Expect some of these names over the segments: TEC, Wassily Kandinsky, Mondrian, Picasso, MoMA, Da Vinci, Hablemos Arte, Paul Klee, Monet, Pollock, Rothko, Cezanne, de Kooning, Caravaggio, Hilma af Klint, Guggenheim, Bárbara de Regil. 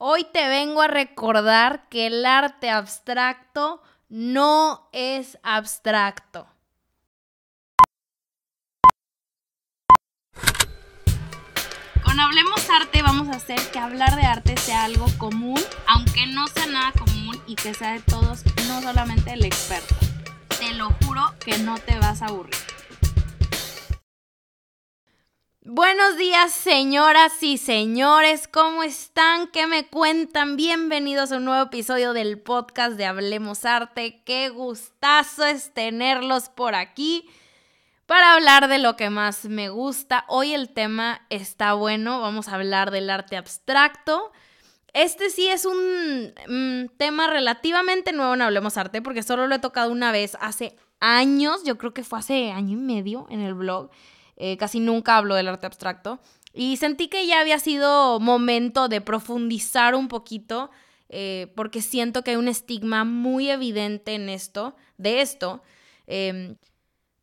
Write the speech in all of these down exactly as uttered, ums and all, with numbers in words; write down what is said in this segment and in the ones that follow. Hoy te vengo a recordar que el arte abstracto no es abstracto. Con Hablemos Arte vamos a hacer que hablar de arte sea algo común, aunque no sea nada común y que sea de todos, no solamente el experto. Te lo juro que no te vas a aburrir. Buenos días, señoras y señores, ¿cómo están? ¿Qué me cuentan? Bienvenidos a un nuevo episodio del podcast de Hablemos Arte. Qué gustazo es tenerlos por aquí para hablar de lo que más me gusta. Hoy el tema está bueno, vamos a hablar del arte abstracto. Este sí es un mm, tema relativamente nuevo en Hablemos Arte porque solo lo he tocado una vez hace años, yo creo que fue hace año y medio en el blog. Eh, casi nunca hablo del arte abstracto, y sentí que ya había sido momento de profundizar un poquito, eh, porque siento que hay un estigma muy evidente en esto, de esto. Eh,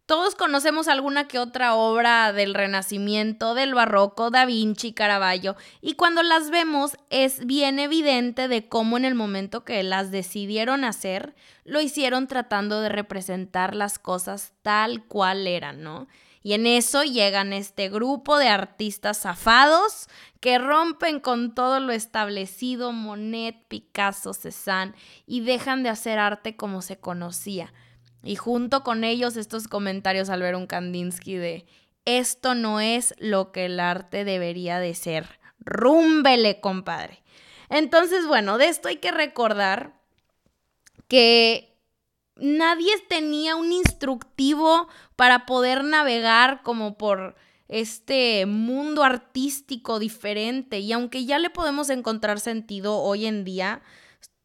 todos conocemos alguna que otra obra del Renacimiento, del Barroco, Da Vinci, Caravaggio, y cuando las vemos es bien evidente de cómo en el momento que las decidieron hacer, lo hicieron tratando de representar las cosas tal cual eran, ¿no? Y en eso llegan este grupo de artistas zafados que rompen con todo lo establecido, Monet, Picasso, Cezanne, y dejan de hacer arte como se conocía. Y junto con ellos estos comentarios al ver un Kandinsky de esto no es lo que el arte debería de ser. ¡Rúmbele, compadre! Entonces, bueno, de esto hay que recordar que nadie tenía un instructivo para poder navegar como por este mundo artístico diferente, y aunque ya le podemos encontrar sentido hoy en día,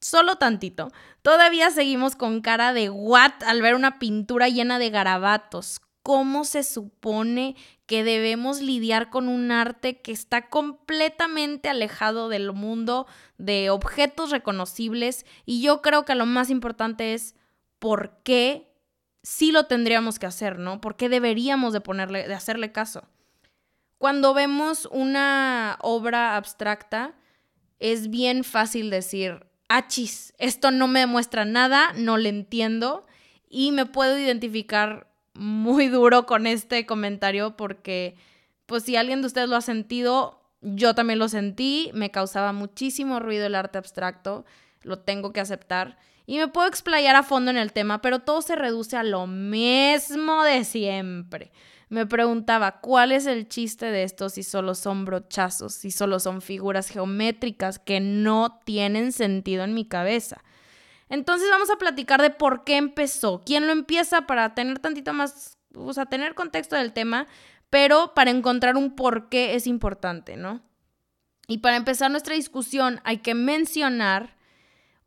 solo tantito, todavía seguimos con cara de what al ver una pintura llena de garabatos. ¿Cómo se supone que debemos lidiar con un arte que está completamente alejado del mundo de objetos reconocibles? Y yo creo que lo más importante es ¿por qué sí lo tendríamos que hacer, no? ¿Por qué deberíamos de, ponerle, de hacerle caso? Cuando vemos una obra abstracta, es bien fácil decir, achis, esto no me muestra nada, no le entiendo, y me puedo identificar muy duro con este comentario porque, pues, si alguien de ustedes lo ha sentido, yo también lo sentí, me causaba muchísimo ruido el arte abstracto, lo tengo que aceptar. Y me puedo explayar a fondo en el tema, pero todo se reduce a lo mismo de siempre. Me preguntaba, ¿cuál es el chiste de esto si solo son brochazos, si solo son figuras geométricas que no tienen sentido en mi cabeza? Entonces vamos a platicar de por qué empezó, quién lo empieza para tener tantito más, o sea, tener contexto del tema, pero para encontrar un por qué es importante, ¿no? Y para empezar nuestra discusión hay que mencionar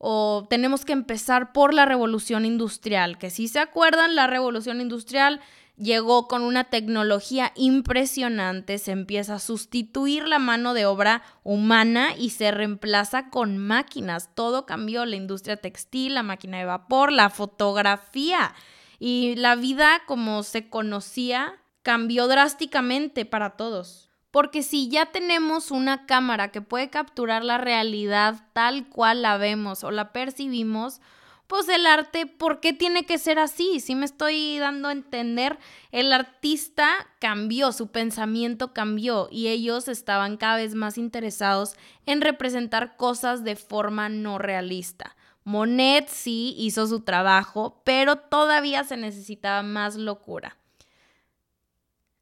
o tenemos que empezar por la Revolución Industrial, que si se acuerdan, la Revolución Industrial llegó con una tecnología impresionante, se empieza a sustituir la mano de obra humana y se reemplaza con máquinas. Todo cambió, la industria textil, la máquina de vapor, la fotografía, y la vida como se conocía cambió drásticamente para todos. Porque si ya tenemos una cámara que puede capturar la realidad tal cual la vemos o la percibimos, pues el arte, ¿por qué tiene que ser así? Si me estoy dando a entender, el artista cambió, su pensamiento cambió y ellos estaban cada vez más interesados en representar cosas de forma no realista. Monet sí hizo su trabajo, pero todavía se necesitaba más locura.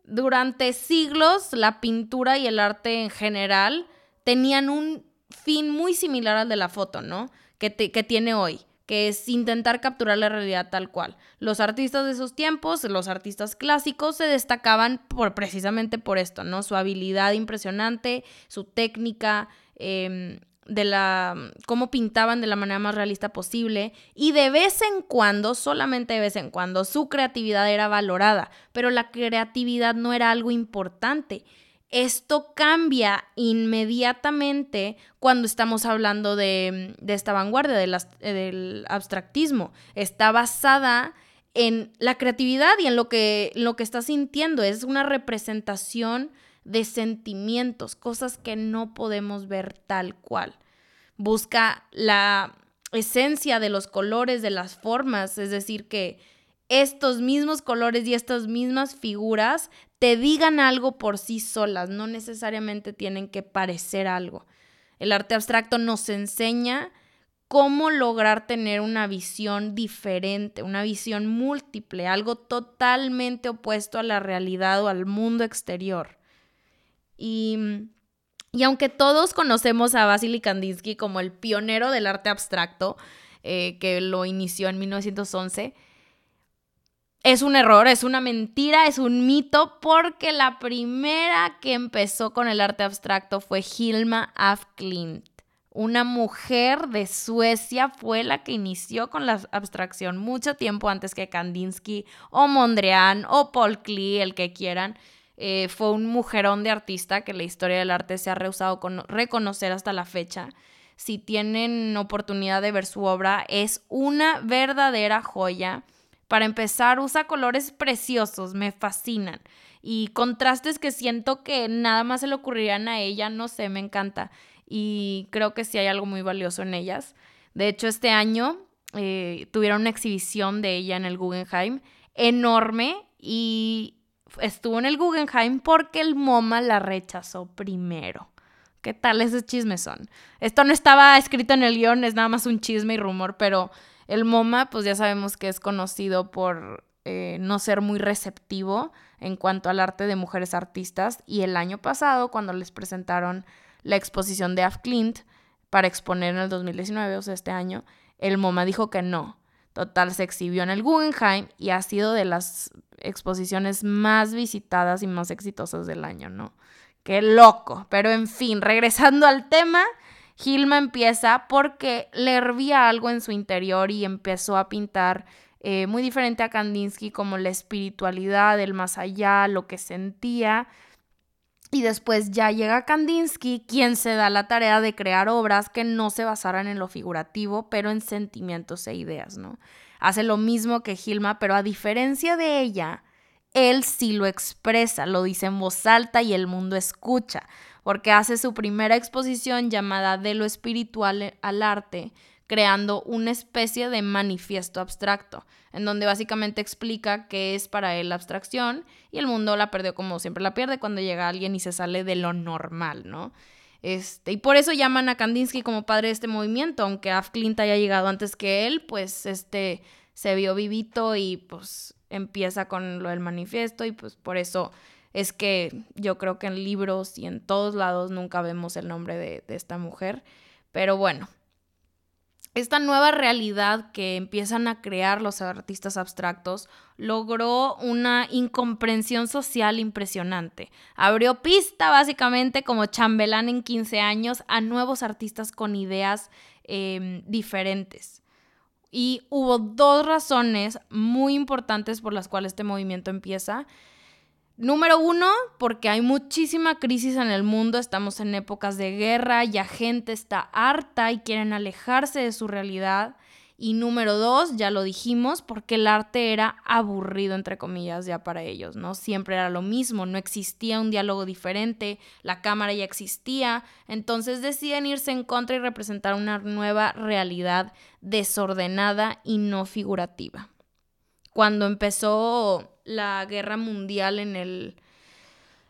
Durante siglos, la pintura y el arte en general tenían un fin muy similar al de la foto, ¿no? Que, te, que tiene hoy, que es intentar capturar la realidad tal cual. Los artistas de esos tiempos, los artistas clásicos, se destacaban por, precisamente por esto, ¿no? Su habilidad impresionante, su técnica, eh, de la, cómo pintaban de la manera más realista posible, y de vez en cuando, solamente de vez en cuando, su creatividad era valorada, pero la creatividad no era algo importante. Esto cambia inmediatamente cuando estamos hablando de, de esta vanguardia, del, del abstractismo. Está basada en la creatividad y en lo que, lo que está sintiendo. Es una representación de sentimientos, cosas que no podemos ver tal cual. busca la esencia de los colores, de las formas, es decir, que estos mismos colores y estas mismas figuras te digan algo por sí solas, no necesariamente tienen que parecer algo. El arte abstracto nos enseña cómo lograr tener una visión diferente, una visión múltiple, algo totalmente opuesto a la realidad o al mundo exterior. Y, y aunque todos conocemos a Wassily Kandinsky como el pionero del arte abstracto, eh, que lo inició en mil novecientos once, es un error, es una mentira, es un mito, porque la primera que empezó con el arte abstracto fue Hilma af Klint. Una mujer de Suecia fue la que inició con la abstracción mucho tiempo antes que Kandinsky o Mondrian o Paul Klee, el que quieran. Eh, fue un mujerón de artista que la historia del arte se ha rehusado con reconocer hasta la fecha. Si tienen oportunidad de ver su obra, es una verdadera joya. Para empezar, usa colores preciosos, me fascinan. Y contrastes que siento que nada más se le ocurrirían a ella, no sé, me encanta. Y creo que sí hay algo muy valioso en ellas. De hecho, este año eh, tuvieron una exhibición de ella en el Guggenheim, enorme, y estuvo en el Guggenheim porque el MoMA la rechazó primero. ¿Qué tal esos chismes son? Esto no estaba escrito en el guión, es nada más un chisme y rumor, pero el MoMA, pues ya sabemos que es conocido por eh, no ser muy receptivo en cuanto al arte de mujeres artistas, y el año pasado, cuando les presentaron la exposición de af Klint para exponer en el dos mil diecinueve, o sea, este año, el MoMA dijo que no. Total, se exhibió en el Guggenheim y ha sido de las exposiciones más visitadas y más exitosas del año, ¿no? ¡Qué loco! Pero en fin, regresando al tema, Hilma empieza porque le hervía algo en su interior y empezó a pintar eh, muy diferente a Kandinsky, como la espiritualidad, el más allá, lo que sentía. Y después ya llega Kandinsky, quien se da la tarea de crear obras que no se basaran en lo figurativo, pero en sentimientos e ideas, ¿no? Hace lo mismo que Hilma, pero a diferencia de ella, él sí lo expresa, lo dice en voz alta y el mundo escucha, porque hace su primera exposición llamada De lo espiritual al arte, creando una especie de manifiesto abstracto, en donde básicamente explica qué es para él la abstracción, y el mundo la perdió como siempre la pierde cuando llega alguien y se sale de lo normal, ¿no? Este, y por eso llaman a Kandinsky como padre de este movimiento, aunque af Klint haya llegado antes que él, pues este se vio vivito y pues empieza con lo del manifiesto, y pues por eso es que yo creo que en libros y en todos lados nunca vemos el nombre de, de esta mujer, pero bueno. Esta nueva realidad que empiezan a crear los artistas abstractos logró una incomprensión social impresionante. Abrió pista, básicamente, como chambelán en quince años, a nuevos artistas con ideas eh, diferentes. Y hubo dos razones muy importantes por las cuales este movimiento empieza. Número uno, porque hay muchísima crisis en el mundo, estamos en épocas de guerra, ya gente está harta y quieren alejarse de su realidad. Y número dos, ya lo dijimos, porque el arte era aburrido, entre comillas, ya para ellos, ¿no? Siempre era lo mismo, no existía un diálogo diferente, la cámara ya existía. Entonces deciden irse en contra y representar una nueva realidad desordenada y no figurativa. Cuando empezó la guerra mundial en el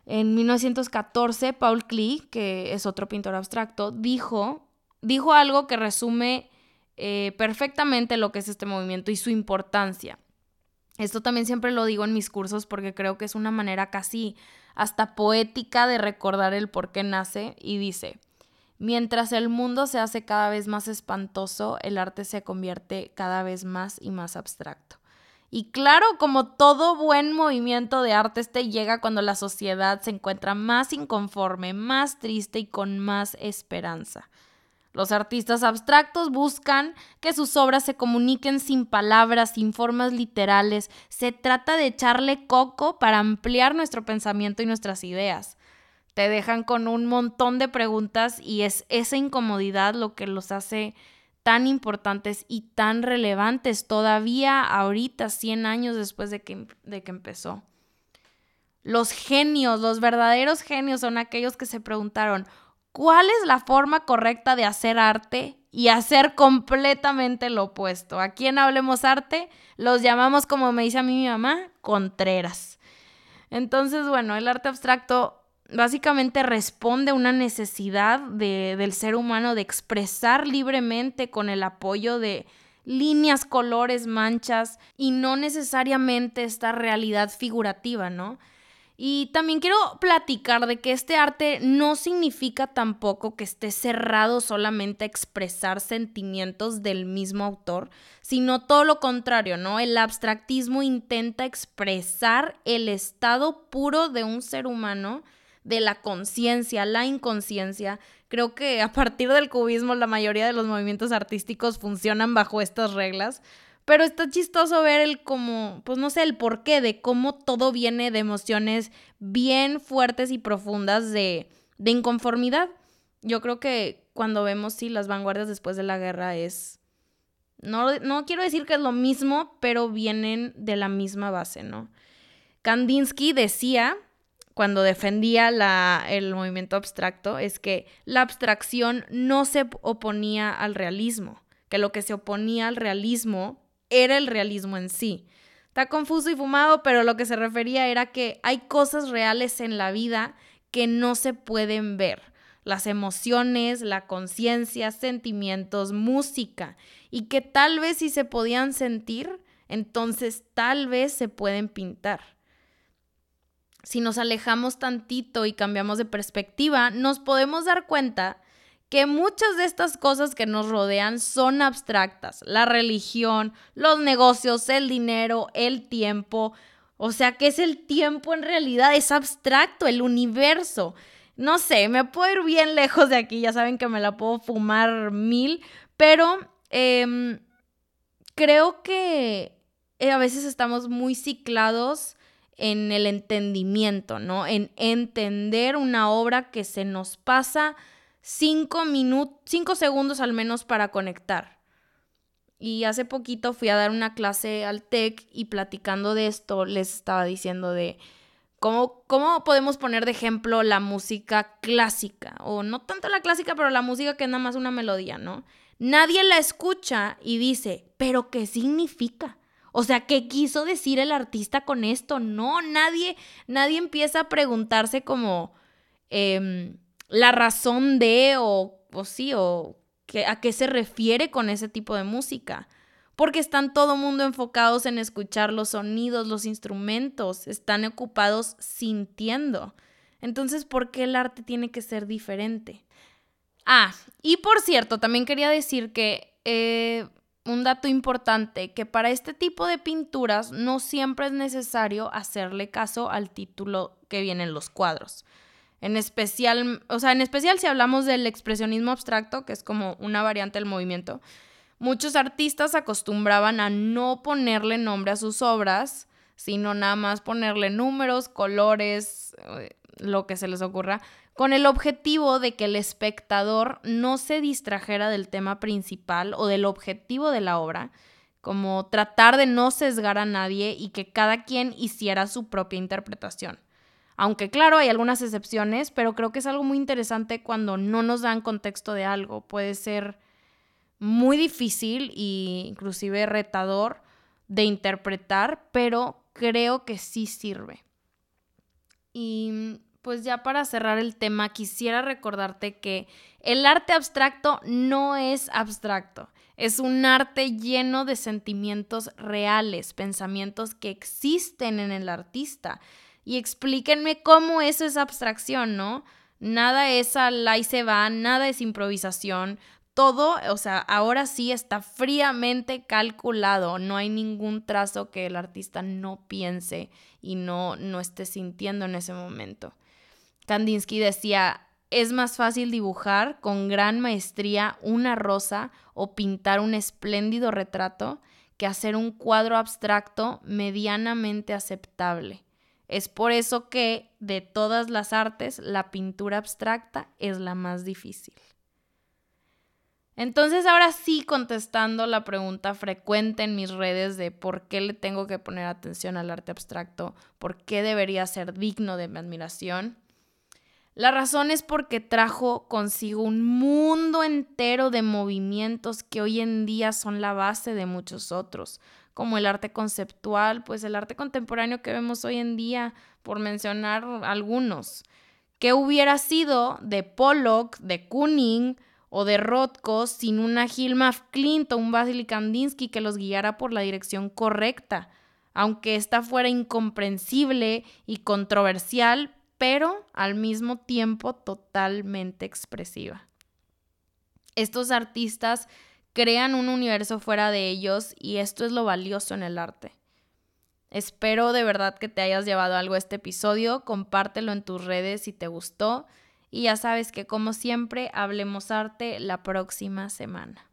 en mil novecientos catorce, Paul Klee, que es otro pintor abstracto, dijo, dijo algo que resume eh, perfectamente lo que es este movimiento y su importancia. Esto también siempre lo digo en mis cursos porque creo que es una manera casi hasta poética de recordar el por qué nace, y dice: mientras el mundo se hace cada vez más espantoso, el arte se convierte cada vez más y más abstracto. Y claro, como todo buen movimiento de arte, este llega cuando la sociedad se encuentra más inconforme, más triste y con más esperanza. Los artistas abstractos buscan que sus obras se comuniquen sin palabras, sin formas literales. Se trata de echarle coco para ampliar nuestro pensamiento y nuestras ideas. Te dejan con un montón de preguntas y es esa incomodidad lo que los hace tan importantes y tan relevantes todavía ahorita, cien años después de que, de que empezó. Los genios, los verdaderos genios son aquellos que se preguntaron ¿Cuál es la forma correcta de hacer arte y hacer completamente lo opuesto? Aquí en Hablemos Arte los llamamos, como me dice a mí mi mamá, contreras. Entonces, bueno, el arte abstracto básicamente responde a una necesidad de, del ser humano de expresar libremente con el apoyo de líneas, colores, manchas y no necesariamente esta realidad figurativa, ¿no? Y también quiero platicar de que este arte no significa tampoco que esté cerrado solamente a expresar sentimientos del mismo autor, sino todo lo contrario, ¿no? El abstractismo intenta expresar el estado puro de un ser humano, de la conciencia, la inconsciencia. Creo que a partir del cubismo la mayoría de los movimientos artísticos funcionan bajo estas reglas. Pero está chistoso ver el como, pues no sé, el porqué de cómo todo viene de emociones bien fuertes y profundas de, de inconformidad. Yo creo que cuando vemos, sí, las vanguardias después de la guerra es... No, no quiero decir que es lo mismo, pero vienen de la misma base, ¿no? Kandinsky decía, cuando defendía la, el movimiento abstracto, es que la abstracción no se oponía al realismo, que lo que se oponía al realismo era el realismo en sí. Está confuso y fumado, pero lo que se refería era que hay cosas reales en la vida que no se pueden ver. Las emociones, la conciencia, sentimientos, música. Y que tal vez si se podían sentir, entonces tal vez se pueden pintar. Si nos alejamos tantito y cambiamos de perspectiva, nos podemos dar cuenta que muchas de estas cosas que nos rodean son abstractas. La religión, los negocios, el dinero, el tiempo. O sea, ¿qué es el tiempo en realidad? Es abstracto, el universo. No sé, me puedo ir bien lejos de aquí, ya saben que me la puedo fumar mil, pero eh, creo que a veces estamos muy ciclados en el entendimiento, ¿no? En entender una obra que se nos pasa Cinco, minu- cinco segundos al menos para conectar. Y hace poquito fui a dar una clase al TEC y platicando de esto les estaba diciendo de cómo, cómo podemos poner de ejemplo la música clásica, o no tanto la clásica, pero la música que es nada más una melodía, ¿no? Nadie la escucha y dice, ¿pero qué significa? O sea, ¿qué quiso decir el artista con esto? No, nadie, nadie empieza a preguntarse como... Eh, la razón de, o, o sí, o que, a qué se refiere con ese tipo de música. Porque están todo mundo enfocados en escuchar los sonidos, los instrumentos, están ocupados sintiendo. Entonces, ¿por qué el arte tiene que ser diferente? Ah, y por cierto, también quería decir que eh, un dato importante, que para este tipo de pinturas no siempre es necesario hacerle caso al título que viene en los cuadros. En especial, o sea, en especial si hablamos del expresionismo abstracto, que es como una variante del movimiento, muchos artistas acostumbraban a no ponerle nombre a sus obras, sino nada más ponerle números, colores, lo que se les ocurra, con el objetivo de que el espectador no se distrajera del tema principal o del objetivo de la obra, como tratar de no sesgar a nadie y que cada quien hiciera su propia interpretación. Aunque claro, hay algunas excepciones, pero creo que es algo muy interesante cuando no nos dan contexto de algo. Puede ser muy difícil e inclusive retador de interpretar, pero creo que sí sirve. Y pues ya para cerrar el tema, quisiera recordarte que el arte abstracto no es abstracto. Es un arte lleno de sentimientos reales, pensamientos que existen en el artista. Y explíquenme cómo eso es abstracción, ¿no? Nada es al ahí se va, nada es improvisación. Todo, o sea, ahora sí está fríamente calculado. No hay ningún trazo que el artista no piense y no, no esté sintiendo en ese momento. Kandinsky decía, es más fácil dibujar con gran maestría una rosa o pintar un espléndido retrato que hacer un cuadro abstracto medianamente aceptable. Es por eso que, de todas las artes, la pintura abstracta es la más difícil. Entonces, ahora sí, contestando la pregunta frecuente en mis redes de por qué le tengo que poner atención al arte abstracto, por qué debería ser digno de mi admiración, La razón es porque trajo consigo un mundo entero de movimientos que hoy en día son la base de muchos otros, como el arte conceptual, pues el arte contemporáneo que vemos hoy en día, por mencionar algunos. ¿Qué hubiera sido de Pollock, de Kooning o de Rothko sin una Hilma af Klint o un Wassily Kandinsky que los guiara por la dirección correcta? Aunque esta fuera incomprensible y controversial, pero al mismo tiempo totalmente expresiva. Estos artistas crean un universo fuera de ellos y esto es lo valioso en el arte. Espero de verdad que te hayas llevado algo a este episodio, compártelo en tus redes si te gustó y ya sabes que como siempre, hablemos arte la próxima semana.